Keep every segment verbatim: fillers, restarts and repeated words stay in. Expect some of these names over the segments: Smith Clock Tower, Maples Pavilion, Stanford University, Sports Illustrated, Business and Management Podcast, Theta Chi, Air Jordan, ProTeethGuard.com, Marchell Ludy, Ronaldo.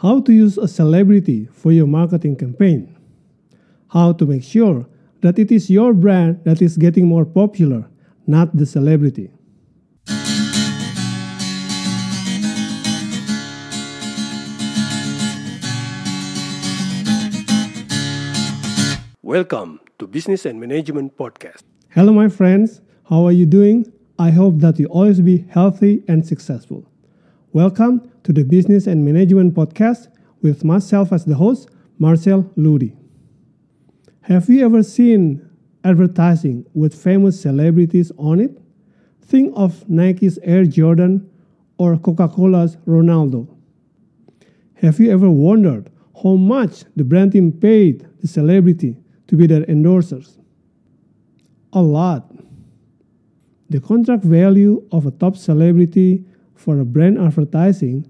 How to use a celebrity for your marketing campaign. How to make sure that it is your brand that is getting more popular, not the celebrity. Welcome to Business and Management Podcast. Hello my friends, how are you doing? I hope that you always be healthy and successful. Welcome to the Business and Management Podcast with myself as the host, Marchell Ludy. Have you ever seen advertising with famous celebrities on it? Think of Nike's Air Jordan or Coca-Cola's Ronaldo. Have you ever wondered how much the brand team paid the celebrity to be their endorsers? A lot. The contract value of a top celebrity for a brand advertising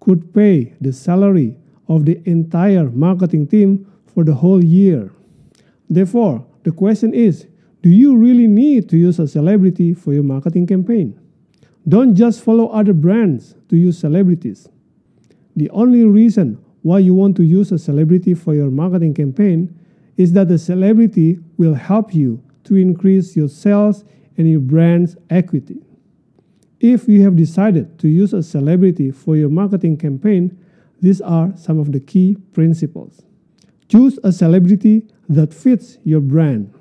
could pay the salary of the entire marketing team for the whole year. Therefore, the question is, do you really need to use a celebrity for your marketing campaign? Don't just follow other brands to use celebrities. The only reason why you want to use a celebrity for your marketing campaign is that the celebrity will help you to increase your sales and your brand's equity. If you have decided to use a celebrity for your marketing campaign, these are some of the key principles. Choose a celebrity that fits your brand.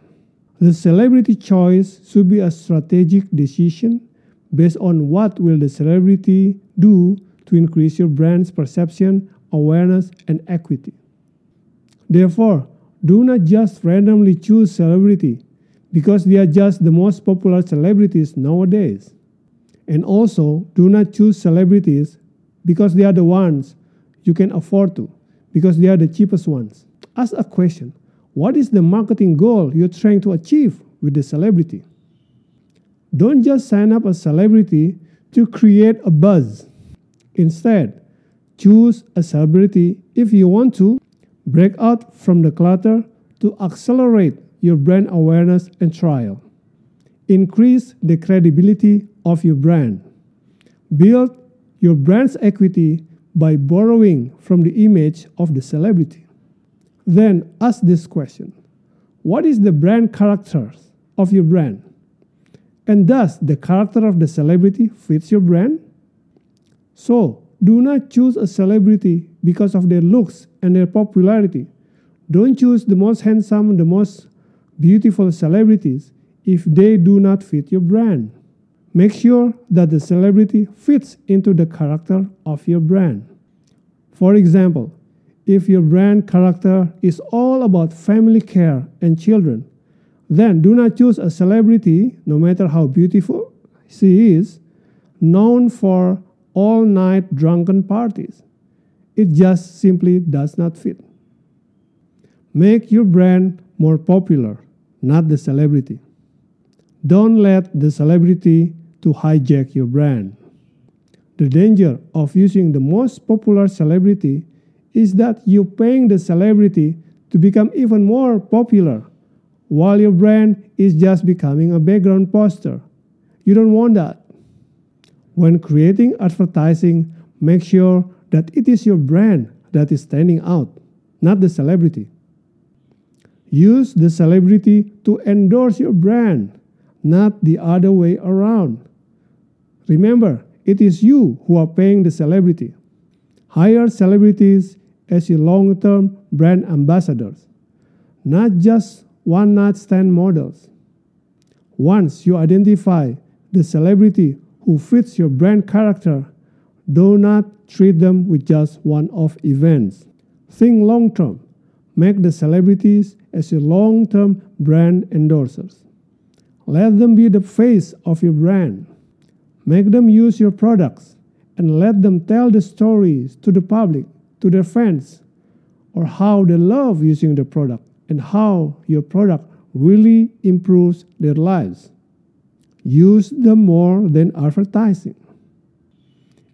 The celebrity choice should be a strategic decision based on what will the celebrity do to increase your brand's perception, awareness, and equity. Therefore, do not just randomly choose celebrity because they are just the most popular celebrities nowadays. And also, do not choose celebrities because they are the ones you can afford to, because they are the cheapest ones. Ask a question, what is the marketing goal you're trying to achieve with the celebrity? Don't just sign up a celebrity to create a buzz. Instead, choose a celebrity if you want to break out from the clutter to accelerate your brand awareness and trial. Increase the credibility of your brand. Build your brand's equity by borrowing from the image of the celebrity. Then ask this question. What is the brand character of your brand? And does the character of the celebrity fit your brand? So, do not choose a celebrity because of their looks and their popularity. Don't choose the most handsome, the most beautiful celebrities if they do not fit your brand. Make sure that the celebrity fits into the character of your brand. For example, if your brand character is all about family care and children, then do not choose a celebrity, no matter how beautiful she is, known for all-night drunken parties. It just simply does not fit. Make your brand more popular, not the celebrity. Don't let the celebrity to hijack your brand. The danger of using the most popular celebrity is that you're paying the celebrity to become even more popular, while your brand is just becoming a background poster. You don't want that. When creating advertising, make sure that it is your brand that is standing out, not the celebrity. Use the celebrity to endorse your brand, not the other way around. Remember, it is you who are paying the celebrity. Hire celebrities as your long-term brand ambassadors, not just one-night stand models. Once you identify the celebrity who fits your brand character, do not treat them with just one-off events. Think long-term. Make the celebrities as your long-term brand endorsers. Let them be the face of your brand. Make them use your products and let them tell the stories to the public, to their fans, or how they love using the product and how your product really improves their lives. Use them more than advertising.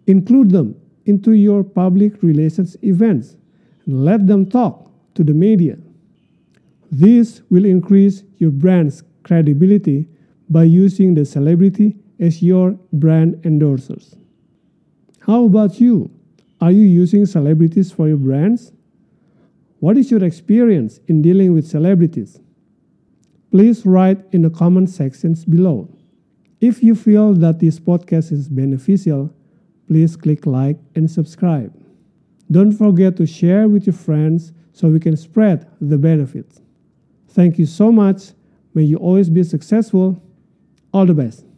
Include them into your public relations events and let them talk to the media. This will increase your brand's credibility by using the celebrity as your brand endorsers. How about you? Are you using celebrities for your brands? What is your experience in dealing with celebrities? Please write in the comment sections below. If you feel that this podcast is beneficial, please click like and subscribe. Don't forget to share with your friends so we can spread the benefits. Thank you so much. May you always be successful. All the best.